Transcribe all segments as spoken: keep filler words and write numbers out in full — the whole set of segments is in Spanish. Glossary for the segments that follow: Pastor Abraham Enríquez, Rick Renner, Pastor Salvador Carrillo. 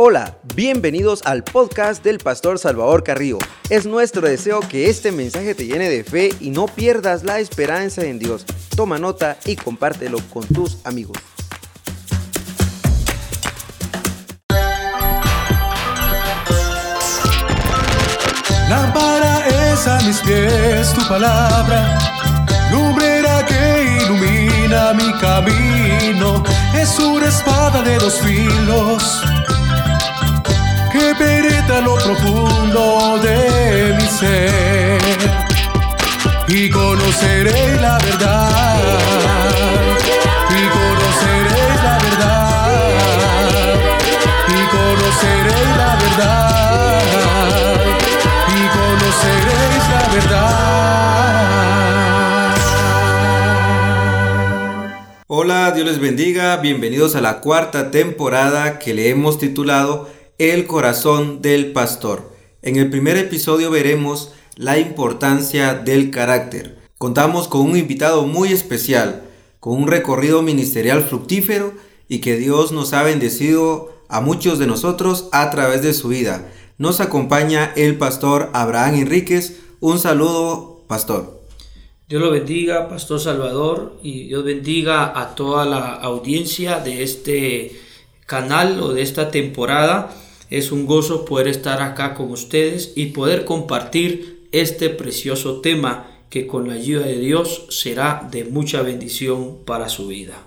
Hola, bienvenidos al podcast del Pastor Salvador Carrillo. Es nuestro deseo que este mensaje te llene de fe y no pierdas la esperanza en Dios. Toma nota y compártelo con tus amigos. Lámpara es a mis pies tu palabra, lumbrera que ilumina mi camino. Es una espada de dos filos que penetra lo profundo de mi ser, y conoceré la verdad, y conoceré la verdad, y conoceré la verdad, y conoceréis la verdad. Hola, Dios les bendiga, bienvenidos a la cuarta temporada que le hemos titulado El corazón del pastor. En el primer episodio veremos la importancia del carácter. Contamos con un invitado muy especial, con un recorrido ministerial fructífero y que Dios nos ha bendecido a muchos de nosotros a través de su vida. Nos acompaña el pastor Abraham Enríquez. Un saludo, pastor. Dios lo bendiga, pastor Salvador, y Dios bendiga a toda la audiencia de este canal o de esta temporada. Es un gozo poder estar acá con ustedes y poder compartir este precioso tema que con la ayuda de Dios será de mucha bendición para su vida.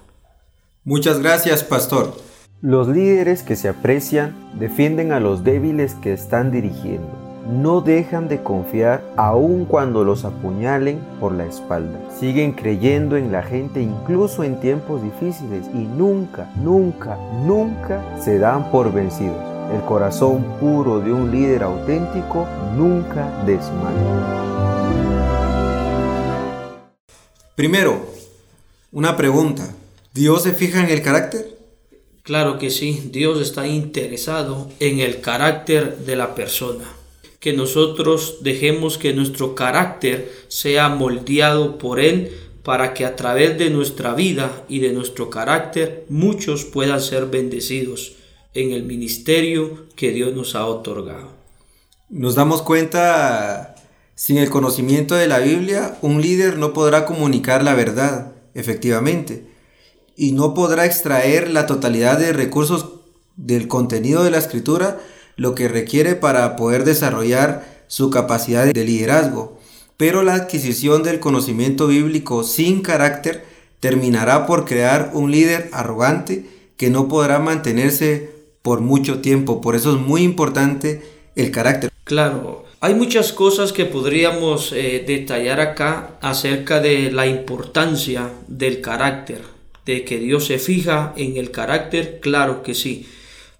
Muchas gracias, pastor. Los líderes que se aprecian defienden a los débiles que están dirigiendo. No dejan de confiar aun cuando los apuñalen por la espalda. Siguen creyendo en la gente incluso en tiempos difíciles y nunca, nunca, nunca se dan por vencidos. El corazón puro de un líder auténtico nunca desmaya. Primero, una pregunta. ¿Dios se fija en el carácter? Claro que sí. Dios está interesado en el carácter de la persona. Que nosotros dejemos que nuestro carácter sea moldeado por Él para que a través de nuestra vida y de nuestro carácter muchos puedan ser bendecidos en el ministerio que Dios nos ha otorgado. Nos damos cuenta, sin el conocimiento de la Biblia, un líder no podrá comunicar la verdad, efectivamente, y no podrá extraer la totalidad de recursos del contenido de la Escritura, lo que requiere para poder desarrollar su capacidad de liderazgo. Pero la adquisición del conocimiento bíblico sin carácter terminará por crear un líder arrogante que no podrá mantenerse por mucho tiempo. Por eso es muy importante el carácter. Claro, hay muchas cosas que podríamos eh, detallar acá acerca de la importancia del carácter, de que Dios se fija en el carácter, claro que sí.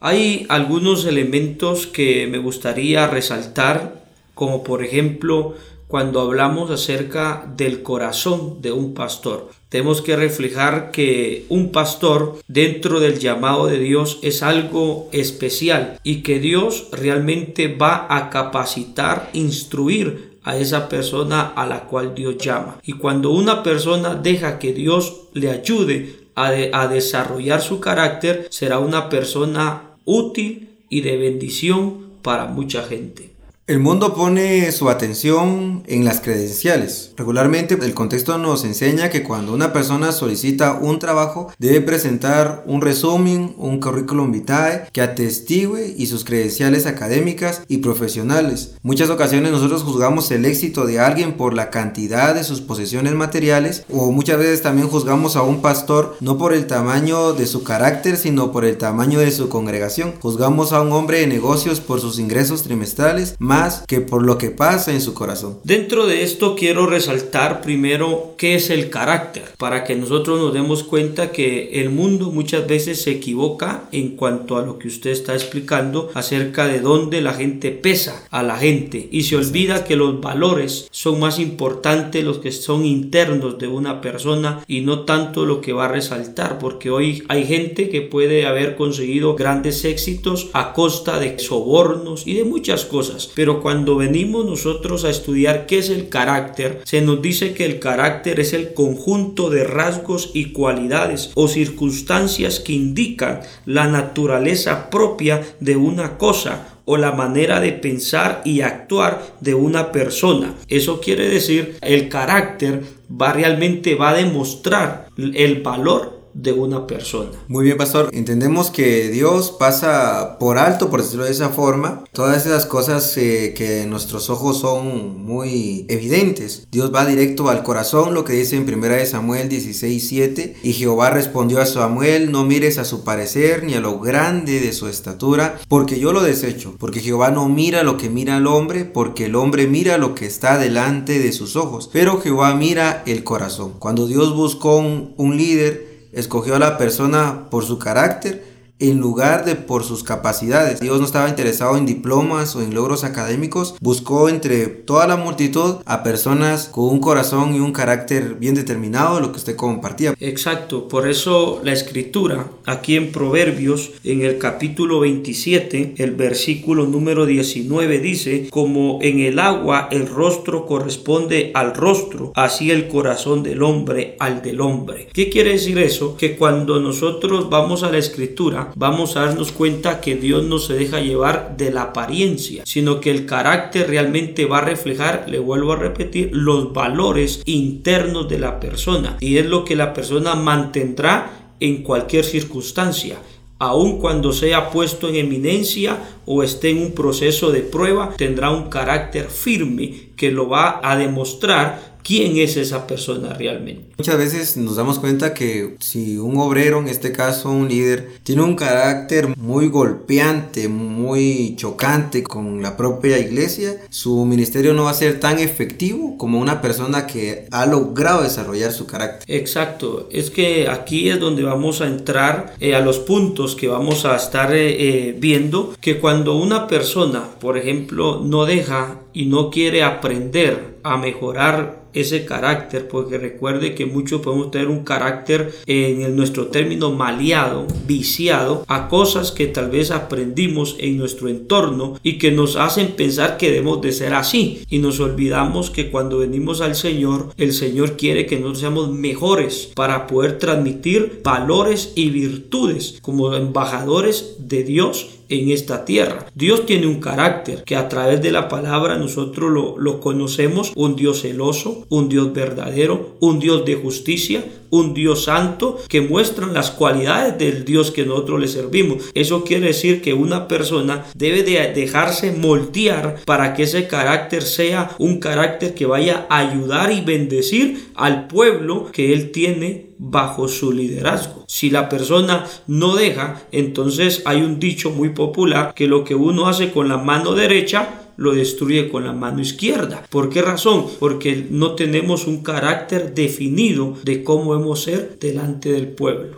Hay algunos elementos que me gustaría resaltar, como por ejemplo, cuando hablamos acerca del corazón de un pastor. Tenemos que reflejar que un pastor dentro del llamado de Dios es algo especial y que Dios realmente va a capacitar, instruir a esa persona a la cual Dios llama. Y cuando una persona deja que Dios le ayude a, de, a desarrollar su carácter, será una persona útil y de bendición para mucha gente. El mundo pone su atención en las credenciales. Regularmente el contexto nos enseña que cuando una persona solicita un trabajo debe presentar un resumen, un currículum vitae que atestigue y sus credenciales académicas y profesionales. Muchas ocasiones nosotros juzgamos el éxito de alguien por la cantidad de sus posesiones materiales, o muchas veces también juzgamos a un pastor no por el tamaño de su carácter sino por el tamaño de su congregación. Juzgamos a un hombre de negocios por sus ingresos trimestrales más que por lo que pasa en su corazón. Dentro de esto quiero resaltar primero qué es el carácter, para que nosotros nos demos cuenta que el mundo muchas veces se equivoca en cuanto a lo que usted está explicando acerca de dónde la gente pesa a la gente y se olvida que los valores son más importantes, los que son internos de una persona y no tanto lo que va a resaltar, porque hoy hay gente que puede haber conseguido grandes éxitos a costa de sobornos y de muchas cosas, Pero cuando venimos nosotros a estudiar qué es el carácter, se nos dice que el carácter es el conjunto de rasgos y cualidades o circunstancias que indican la naturaleza propia de una cosa o la manera de pensar y actuar de una persona. Eso quiere decir, el carácter va realmente va a demostrar el valor de una persona. Muy bien, pastor. Entendemos que Dios pasa por alto, por decirlo de esa forma, todas esas cosas eh, que en nuestros ojos son muy evidentes. Dios va directo al corazón, lo que dice en primera de Samuel dieciséis siete. Y Jehová respondió a Samuel: no mires a su parecer ni a lo grande de su estatura, porque yo lo desecho. Porque Jehová no mira lo que mira el hombre, porque el hombre mira lo que está delante de sus ojos, pero Jehová mira el corazón. Cuando Dios buscó un, un líder, escogió a la persona por su carácter en lugar de por sus capacidades. Dios no estaba interesado en diplomas o en logros académicos. Buscó entre toda la multitud a personas con un corazón y un carácter bien determinado, lo que usted compartía. Exacto, por eso la escritura, aquí en Proverbios, en el capítulo veintisiete, el versículo número diecinueve dice: como en el agua el rostro corresponde al rostro, así el corazón del hombre al del hombre. ¿Qué quiere decir eso? Que cuando nosotros vamos a la escritura, vamos a darnos cuenta que Dios no se deja llevar de la apariencia, sino que el carácter realmente va a reflejar, le vuelvo a repetir, los valores internos de la persona, y es lo que la persona mantendrá en cualquier circunstancia, aun cuando sea puesto en eminencia o esté en un proceso de prueba. Tendrá un carácter firme que lo va a demostrar quién es esa persona realmente. Muchas veces nos damos cuenta que si un obrero, en este caso un líder, tiene un carácter muy golpeante, muy chocante con la propia iglesia, su ministerio no va a ser tan efectivo como una persona que ha logrado desarrollar su carácter. Exacto, es que aquí es donde vamos a entrar eh, a los puntos que vamos a estar eh, eh, viendo, que cuando una persona, por ejemplo, no deja y no quiere aprender a mejorar ese carácter, porque recuerde que muchos podemos tener un carácter, en nuestro término, maleado, viciado a cosas que tal vez aprendimos en nuestro entorno y que nos hacen pensar que debemos de ser así, y nos olvidamos que cuando venimos al Señor, el Señor quiere que nosotros seamos mejores para poder transmitir valores y virtudes como embajadores de Dios en esta tierra. Dios tiene un carácter que a través de la palabra nosotros lo, lo conocemos: un Dios celoso, un Dios verdadero, un Dios de justicia, un Dios santo, que muestran las cualidades del Dios que nosotros le servimos. Eso quiere decir que una persona debe de dejarse moldear para que ese carácter sea un carácter que vaya a ayudar y bendecir al pueblo que él tiene bajo su liderazgo. Si la persona no deja, entonces hay un dicho muy popular que lo que uno hace con la mano derecha lo destruye con la mano izquierda. ¿Por qué razón? Porque no tenemos un carácter definido de cómo hemos de ser delante del pueblo.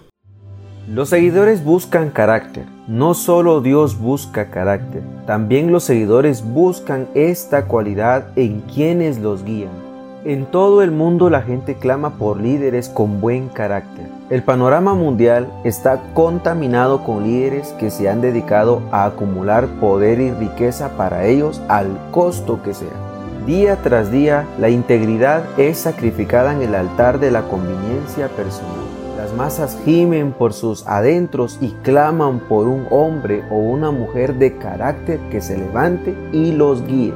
Los seguidores buscan carácter. No solo Dios busca carácter, también los seguidores buscan esta cualidad en quienes los guían. En todo el mundo la gente clama por líderes con buen carácter. El panorama mundial está contaminado con líderes que se han dedicado a acumular poder y riqueza para ellos al costo que sea. Día tras día, la integridad es sacrificada en el altar de la conveniencia personal. Las masas gimen por sus adentros y claman por un hombre o una mujer de carácter que se levante y los guíe.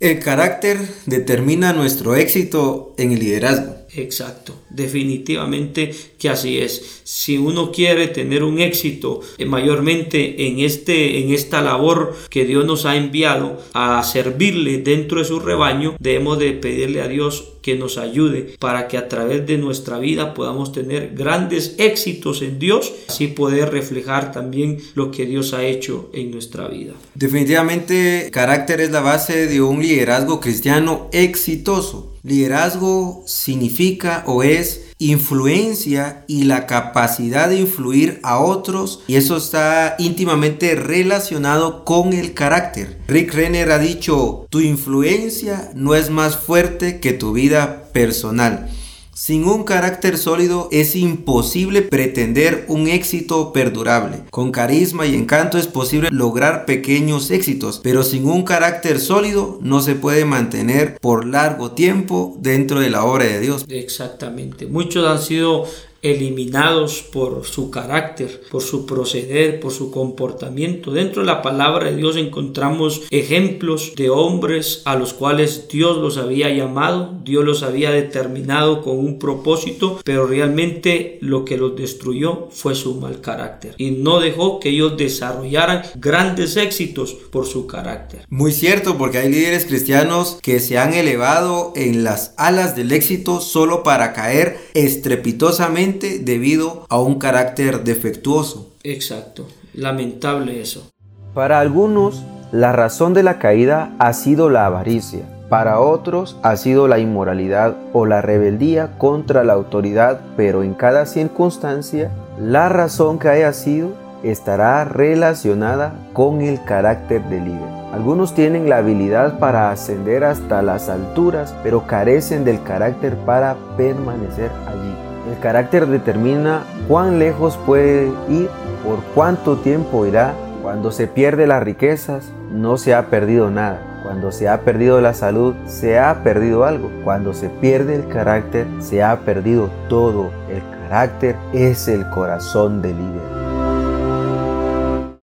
El carácter determina nuestro éxito en el liderazgo. Exacto, definitivamente que así es. Si uno quiere tener un éxito eh, mayormente en, este, en esta labor que Dios nos ha enviado a servirle dentro de su rebaño, debemos de pedirle a Dios que nos ayude para que a través de nuestra vida podamos tener grandes éxitos en Dios, así poder reflejar también lo que Dios ha hecho en nuestra vida. Definitivamente, carácter es la base de un liderazgo cristiano exitoso. Liderazgo significa o es influencia y la capacidad de influir a otros, y eso está íntimamente relacionado con el carácter. Rick Renner ha dicho: tu influencia no es más fuerte que tu vida personal. Sin un carácter sólido es imposible pretender un éxito perdurable. Con carisma y encanto es posible lograr pequeños éxitos, pero sin un carácter sólido no se puede mantener por largo tiempo dentro de la obra de Dios. Exactamente. Muchos han sido eliminados por su carácter, por su proceder, por su comportamiento. Dentro de la palabra de Dios encontramos ejemplos de hombres a los cuales Dios los había llamado, Dios los había determinado con un propósito, pero realmente lo que los destruyó fue su mal carácter y no dejó que ellos desarrollaran grandes éxitos por su carácter. Muy cierto, porque hay líderes cristianos que se han elevado en las alas del éxito solo para caer estrepitosamente debido a un carácter defectuoso. Exacto, lamentable eso. Para algunos, la razón de la caída ha sido la avaricia. Para otros ha sido la inmoralidad o la rebeldía contra la autoridad, pero en cada circunstancia, la razón que haya sido estará relacionada con el carácter del líder. Algunos tienen la habilidad para ascender hasta las alturas, pero carecen del carácter para permanecer allí. El carácter determina cuán lejos puede ir, por cuánto tiempo irá. Cuando se pierde las riquezas, no se ha perdido nada. Cuando se ha perdido la salud, se ha perdido algo. Cuando se pierde el carácter, se ha perdido todo. El carácter es el corazón del líder.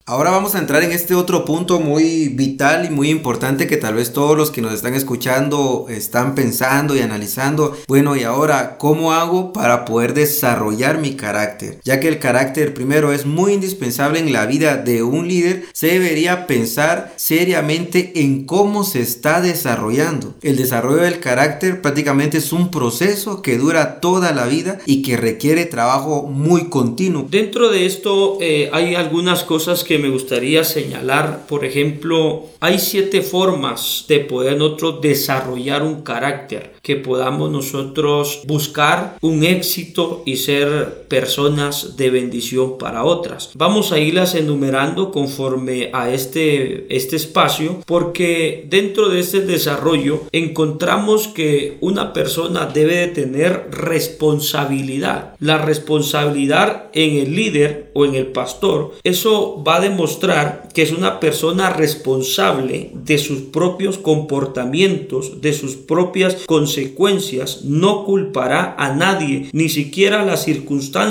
Ahora vamos a entrar en este otro punto muy vital y muy importante que tal vez todos los que nos están escuchando están pensando y analizando. Bueno, y ahora, ¿cómo hago para poder desarrollar mi carácter? Ya que el carácter, primero, es muy indispensable en la vida de un líder, se debería pensar seriamente en cómo se está desarrollando. El desarrollo del carácter prácticamente es un proceso que dura toda la vida y que requiere trabajo muy continuo. Dentro de esto eh, hay algunas cosas que me gustaría señalar. Por ejemplo, hay siete formas de poder nosotros desarrollar un carácter, que podamos nosotros buscar un éxito y ser personas de bendición para otras. Vamos a irlas enumerando conforme a este, este espacio, porque dentro de este desarrollo encontramos que una persona debe de tener responsabilidad. La responsabilidad en el líder o en el pastor, eso va a demostrar que es una persona responsable de sus propios comportamientos, de sus propias consecuencias. No culpará a nadie, ni siquiera las circunstancias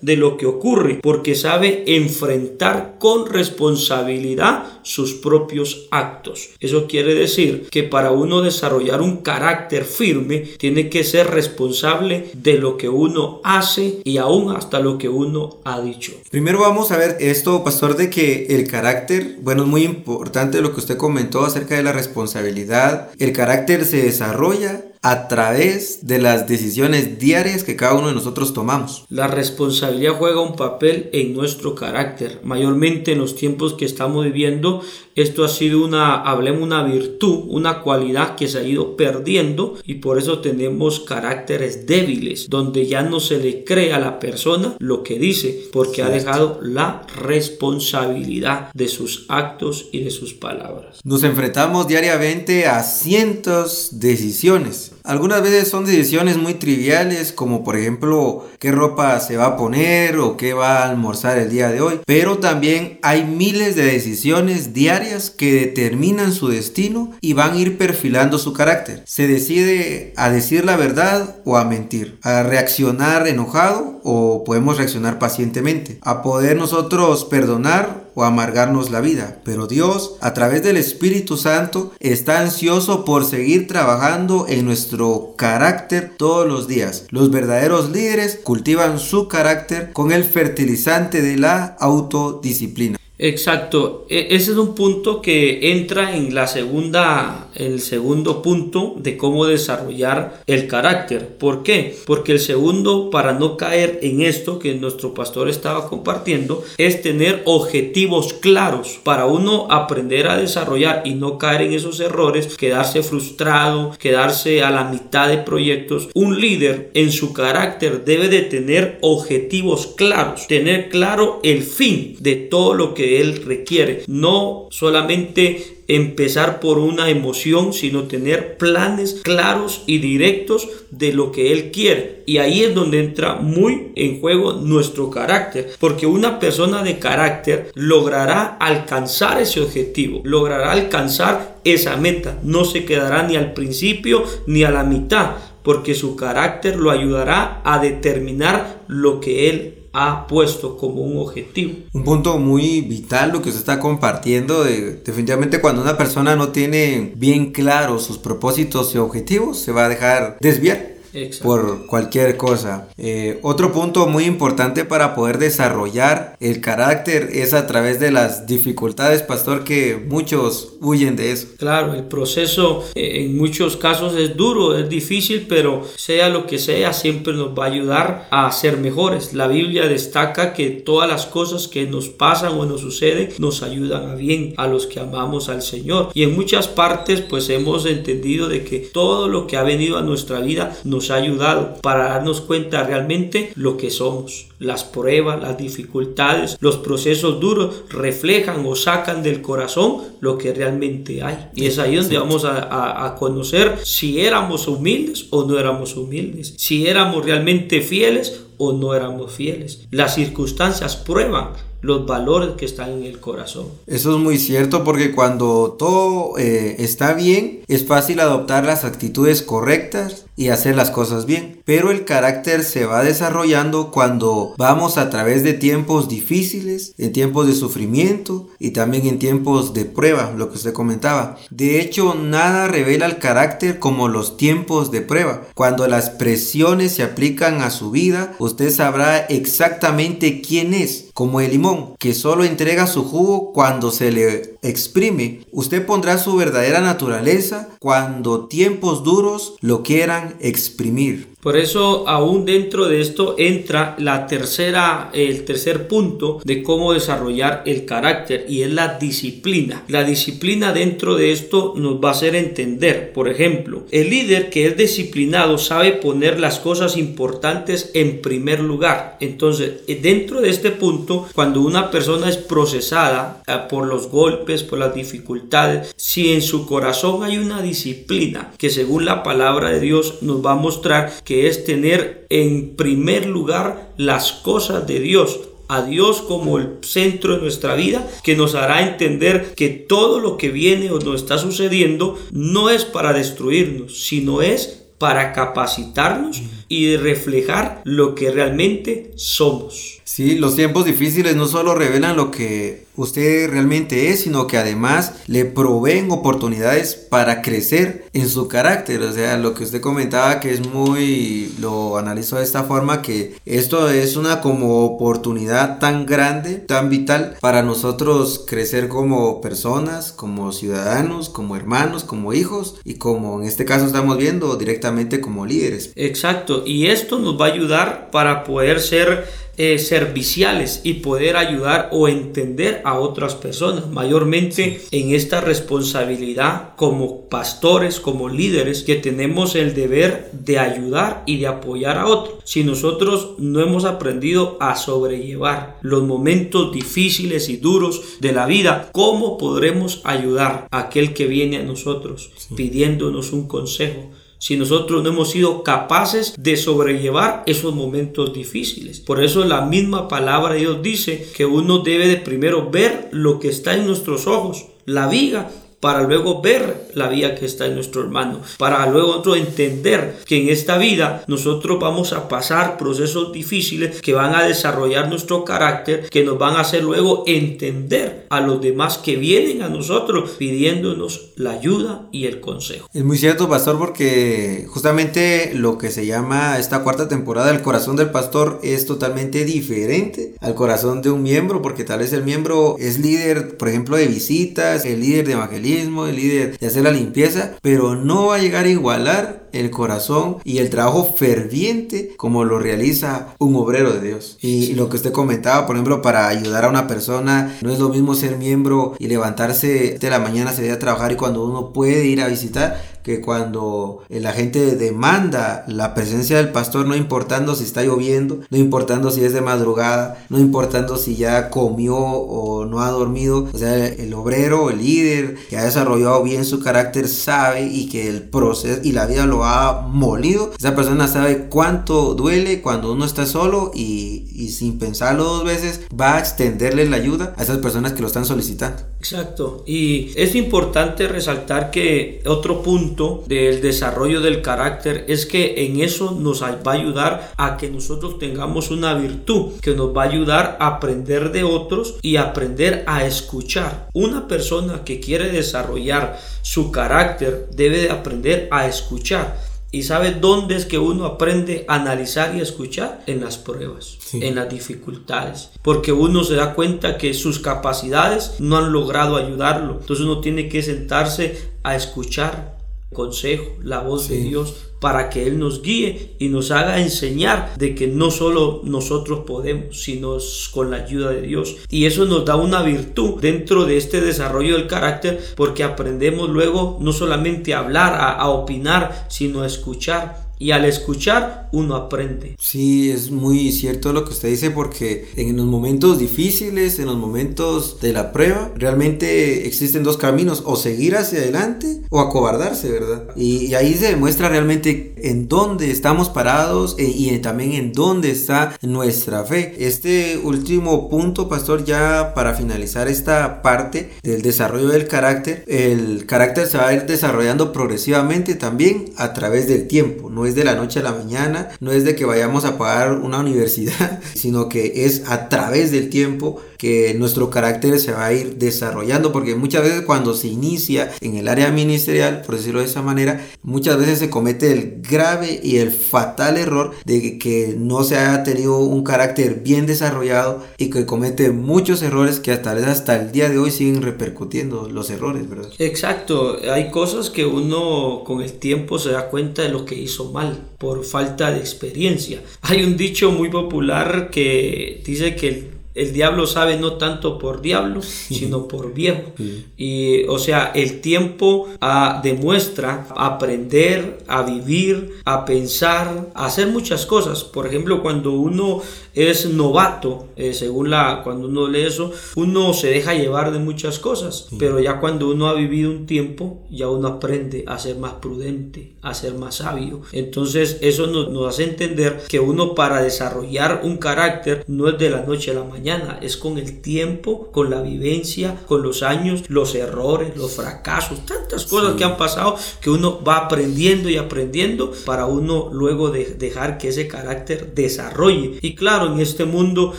de lo que ocurre, porque sabe enfrentar con responsabilidad sus propios actos. Eso quiere decir que para uno desarrollar un carácter firme, tiene que ser responsable de lo que uno hace y aún hasta lo que uno ha dicho. Primero vamos a ver esto, pastor, de que el carácter, bueno, es muy importante lo que usted comentó acerca de la responsabilidad. El carácter se desarrolla a través de las decisiones diarias que cada uno de nosotros tomamos. La responsabilidad juega un papel en nuestro carácter. Mayormente en los tiempos que estamos viviendo, esto ha sido una, hablemos, una virtud, una cualidad que se ha ido perdiendo, y por eso tenemos caracteres débiles, donde ya no se le cree a la persona lo que dice, porque sí, ha dejado la responsabilidad de sus actos y de sus palabras. Nos enfrentamos diariamente a cientos de decisiones. Algunas veces son decisiones muy triviales, como por ejemplo qué ropa se va a poner o qué va a almorzar el día de hoy, pero también hay miles de decisiones diarias que determinan su destino y van a ir perfilando su carácter. Se decide a decir la verdad o a mentir, a reaccionar enojado o podemos reaccionar pacientemente, a poder nosotros perdonar o amargarnos la vida. Pero Dios, a través del Espíritu Santo, está ansioso por seguir trabajando en nuestro carácter todos los días. Los verdaderos líderes cultivan su carácter con el fertilizante de la autodisciplina. Exacto, ese es un punto que entra en la segunda, el segundo punto de cómo desarrollar el carácter. ¿Por qué? Porque el segundo, para no caer en esto que nuestro pastor estaba compartiendo, es tener objetivos claros para uno aprender a desarrollar y no caer en esos errores, quedarse frustrado, quedarse a la mitad de proyectos. Un líder en su carácter debe de tener objetivos claros, tener claro el fin de todo lo que él requiere, no solamente empezar por una emoción, sino tener planes claros y directos de lo que Él quiere. Y ahí es donde entra muy en juego nuestro carácter, porque una persona de carácter logrará alcanzar ese objetivo, logrará alcanzar esa meta. No se quedará ni al principio ni a la mitad, porque su carácter lo ayudará a determinar lo que Él ha puesto como un objetivo. Un punto muy vital lo que usted está compartiendo. De, definitivamente cuando una persona no tiene bien claros sus propósitos y objetivos, se va a dejar desviar. Exacto. Por cualquier cosa. Eh, otro punto muy importante para poder desarrollar el carácter es a través de las dificultades, pastor, que muchos huyen de eso. Claro, el proceso eh, en muchos casos es duro, es difícil, pero sea lo que sea, siempre nos va a ayudar a ser mejores. La Biblia destaca que todas las cosas que nos pasan o nos suceden nos ayudan a bien a los que amamos al Señor. Y en muchas partes pues hemos entendido de que todo lo que ha venido a nuestra vida nos ha ayudado para darnos cuenta realmente lo que somos. Las pruebas, las dificultades, los procesos duros reflejan o sacan del corazón lo que realmente hay. Y es ahí donde vamos a, a, a conocer si éramos humildes o no éramos humildes, si éramos realmente fieles o no éramos fieles. Las circunstancias prueban los valores que están en el corazón. Eso es muy cierto, porque cuando todo eh, está bien, es fácil adoptar las actitudes correctas y hacer las cosas bien. Pero el carácter se va desarrollando cuando vamos a través de tiempos difíciles, en tiempos de sufrimiento y también en tiempos de prueba, lo que usted comentaba. De hecho, nada revela el carácter como los tiempos de prueba. Cuando las presiones se aplican a su vida, usted sabrá exactamente quién es, como el limón, que solo entrega su jugo cuando se le exprime. Usted pondrá su verdadera naturaleza cuando tiempos duros lo quieran exprimir. Por eso, aún dentro de esto entra la tercera, el tercer punto de cómo desarrollar el carácter, y es la disciplina. La disciplina dentro de esto nos va a hacer entender, por ejemplo, el líder que es disciplinado sabe poner las cosas importantes en primer lugar. Entonces, dentro de este punto, cuando una persona es procesada por los golpes, por las dificultades, si en su corazón hay una disciplina que según la palabra de Dios nos va a mostrar que que es tener en primer lugar las cosas de Dios, a Dios como el centro de nuestra vida, que nos hará entender que todo lo que viene o nos está sucediendo no es para destruirnos, sino es para capacitarnos y reflejar lo que realmente somos. Sí, los tiempos difíciles no solo revelan lo que usted realmente es, sino que además le proveen oportunidades para crecer en su carácter. O sea, lo que usted comentaba, que es muy, lo analizo de esta forma, que esto es una como oportunidad tan grande, tan vital para nosotros crecer como personas, como ciudadanos, como hermanos, como hijos y como en este caso estamos viendo directamente como líderes. Exacto, y esto nos va a ayudar para poder ser eh, serviciales y poder ayudar o entender a otras personas, mayormente en esta responsabilidad como pastores, como líderes, que tenemos el deber de ayudar y de apoyar a otros. Si nosotros no hemos aprendido a sobrellevar los momentos difíciles y duros de la vida, ¿cómo podremos ayudar a aquel que viene a nosotros sí. pidiéndonos un consejo? Si nosotros no hemos sido capaces de sobrellevar esos momentos difíciles. Por eso la misma palabra de Dios dice que uno debe de primero ver lo que está en nuestros ojos, la viga, para luego ver la vida que está en nuestro hermano, para luego otro entender que en esta vida nosotros vamos a pasar procesos difíciles que van a desarrollar nuestro carácter, que nos van a hacer luego entender a los demás que vienen a nosotros pidiéndonos la ayuda y el consejo. Es muy cierto, pastor, porque justamente lo que se llama esta cuarta temporada, el corazón del pastor es totalmente diferente al corazón de un miembro, porque tal vez el miembro es líder, por ejemplo, de visitas, el líder de evangelismo, el líder de hacer la limpieza, pero no va a llegar a igualar el corazón y el trabajo ferviente como lo realiza un obrero de Dios. Y lo que usted comentaba, por ejemplo, para ayudar a una persona, no es lo mismo ser miembro y levantarse de la mañana, salir a trabajar y cuando uno puede ir a visitar, que cuando la gente demanda la presencia del pastor, no importando si está lloviendo, no importando si es de madrugada, no importando si ya comió o no ha dormido, o sea, el obrero, el líder que ha desarrollado bien su carácter sabe, y que el proceso y la vida lo ha molido, esa persona sabe cuánto duele cuando uno está solo y, y sin pensarlo dos veces va a extenderle la ayuda a esas personas que lo están solicitando. Exacto, y es importante resaltar que otro punto del desarrollo del carácter es que en eso nos va a ayudar a que nosotros tengamos una virtud que nos va a ayudar a aprender de otros y aprender a escuchar. Una persona que quiere desarrollar su carácter debe de aprender a escuchar. ¿Y sabes dónde es que uno aprende a analizar y escuchar? En las pruebas, sí. En las dificultades. Porque uno se da cuenta que sus capacidades no han logrado ayudarlo. Entonces uno tiene que sentarse a escuchar consejo, la voz sí. de Dios, para que Él nos guíe y nos haga enseñar de que no solo nosotros podemos, sino con la ayuda de Dios. Y eso nos da una virtud dentro de este desarrollo del carácter, porque aprendemos luego no solamente a hablar, a, a opinar, sino a escuchar. Y al escuchar, uno aprende. Sí, es muy cierto lo que usted dice, porque en los momentos difíciles, en los momentos de la prueba, realmente existen dos caminos, o seguir hacia adelante o acobardarse, ¿verdad? Y, y ahí se demuestra realmente en dónde estamos parados e, y también en dónde está nuestra fe. Este último punto, pastor, ya para finalizar esta parte del desarrollo del carácter, el carácter se va a ir desarrollando progresivamente también a través del tiempo, no es de la noche a la mañana, no es de que vayamos a pagar una universidad, sino que es a través del tiempo que nuestro carácter se va a ir desarrollando, porque muchas veces cuando se inicia en el área ministerial, por decirlo de esa manera, muchas veces se comete el grave y el fatal error de que no se haya tenido un carácter bien desarrollado y que comete muchos errores que hasta, hasta el día de hoy siguen repercutiendo los errores, ¿verdad? Exacto, hay cosas que uno con el tiempo se da cuenta de lo que hizo mal por falta de experiencia. Hay un dicho muy popular que dice que el, el diablo sabe no tanto por diablo, sino por viejo. Y o sea, el tiempo ah, demuestra aprender, a vivir, a pensar, a hacer muchas cosas. Por ejemplo, cuando uno es novato, eh, según la cuando uno lee eso, uno se deja llevar de muchas cosas, sí. Pero ya cuando uno ha vivido un tiempo, ya uno aprende a ser más prudente, a ser más sabio. Entonces eso nos, nos hace entender que uno, para desarrollar un carácter, no es de la noche a la mañana, es con el tiempo, con la vivencia, con los años, los errores, los fracasos, tantas cosas sí. que han pasado, que uno va aprendiendo y aprendiendo para uno luego de, dejar que ese carácter desarrolle. Y claro, en este mundo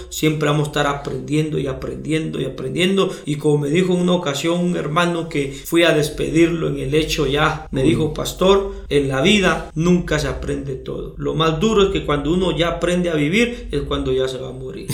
siempre vamos a estar aprendiendo y aprendiendo y aprendiendo. Y como me dijo en una ocasión un hermano que fui a despedirlo en el hecho, ya me dijo: pastor, en la vida nunca se aprende todo, lo más duro es que cuando uno ya aprende a vivir es cuando ya se va a morir.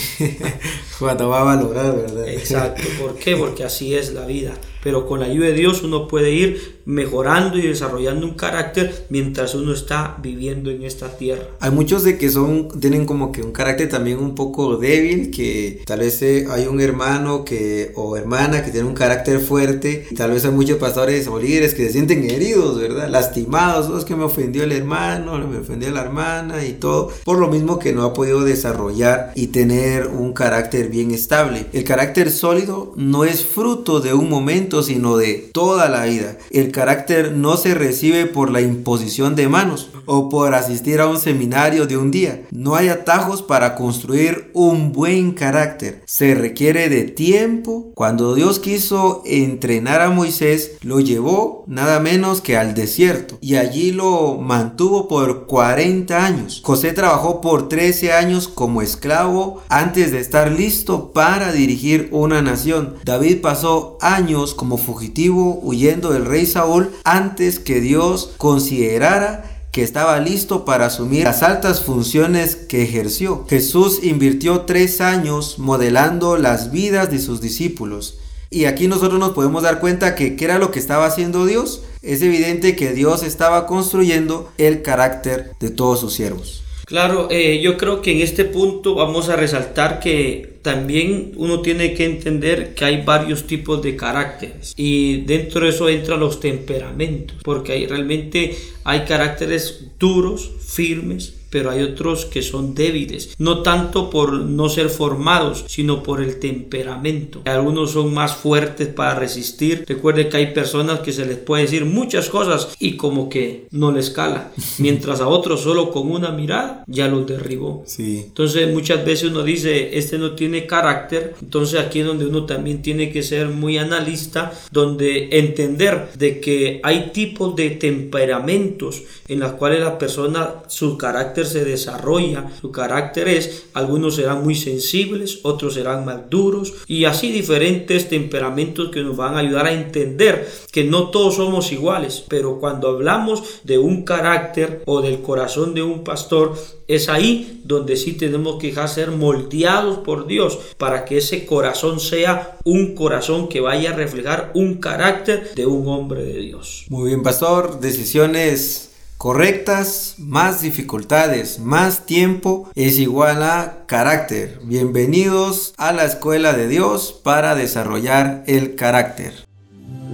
Cuando va a valorar, ¿verdad? Exacto, ¿por qué? Porque así es la vida. Pero con la ayuda de Dios uno puede ir mejorando y desarrollando un carácter mientras uno está viviendo en esta tierra. Hay muchos de que son, tienen como que un carácter también un poco débil, que tal vez hay un hermano que, o hermana que tiene un carácter fuerte, y tal vez hay muchos pastores o líderes que se sienten heridos, ¿verdad? Lastimados, oh, es que me ofendió el hermano, me ofendió la hermana y todo, por lo mismo que no ha podido desarrollar y tener un carácter bien estable. El carácter sólido no es fruto de un momento, sino de toda la vida. El carácter no se recibe por la imposición de manos o por asistir a un seminario de un día. No hay atajos para construir un buen carácter. Se requiere de tiempo. Cuando Dios quiso entrenar a Moisés, lo llevó nada menos que al desierto y allí lo mantuvo por cuarenta años. José trabajó por trece años como esclavo antes de estar listo para dirigir una nación. David pasó años como fugitivo huyendo del rey Saúl antes que Dios considerara que estaba listo para asumir las altas funciones que ejerció. Jesús invirtió tres años modelando las vidas de sus discípulos. Y aquí nosotros nos podemos dar cuenta que ¿qué era lo que estaba haciendo Dios? Es evidente que Dios estaba construyendo el carácter de todos sus siervos. Claro, eh, yo creo que en este punto vamos a resaltar que también uno tiene que entender que hay varios tipos de caracteres y dentro de eso entran los temperamentos, porque hay, realmente hay caracteres duros, firmes, pero hay otros que son débiles, no tanto por no ser formados, sino por el temperamento. Algunos son más fuertes para resistir. Recuerde que hay personas que se les puede decir muchas cosas y como que no les cala, mientras a otros solo con una mirada ya los derribó. Sí. Entonces muchas veces uno dice, este no tiene carácter. Entonces aquí es donde uno también tiene que ser muy analista, donde entender de que hay tipos de temperamentos en las cuales la persona, su carácter se desarrolla, su carácter es, algunos serán muy sensibles, otros serán más duros y así diferentes temperamentos que nos van a ayudar a entender que no todos somos iguales, pero cuando hablamos de un carácter o del corazón de un pastor, es ahí donde sí tenemos que dejar ser moldeados por Dios para que ese corazón sea un corazón que vaya a reflejar un carácter de un hombre de Dios. Muy bien, pastor, decisiones correctas, más dificultades, más tiempo es igual a carácter. Bienvenidos a la escuela de Dios para desarrollar el carácter.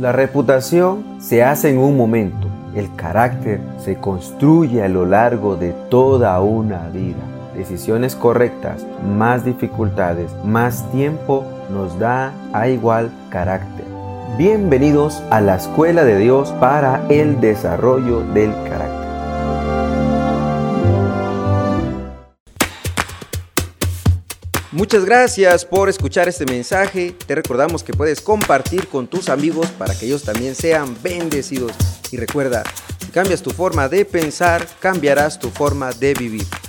La reputación se hace en un momento. El carácter se construye a lo largo de toda una vida. Decisiones correctas, más dificultades, más tiempo nos da a igual carácter. Bienvenidos a la Escuela de Dios para el Desarrollo del Carácter. Muchas gracias por escuchar este mensaje. Te recordamos que puedes compartir con tus amigos para que ellos también sean bendecidos. Y recuerda, si cambias tu forma de pensar, cambiarás tu forma de vivir.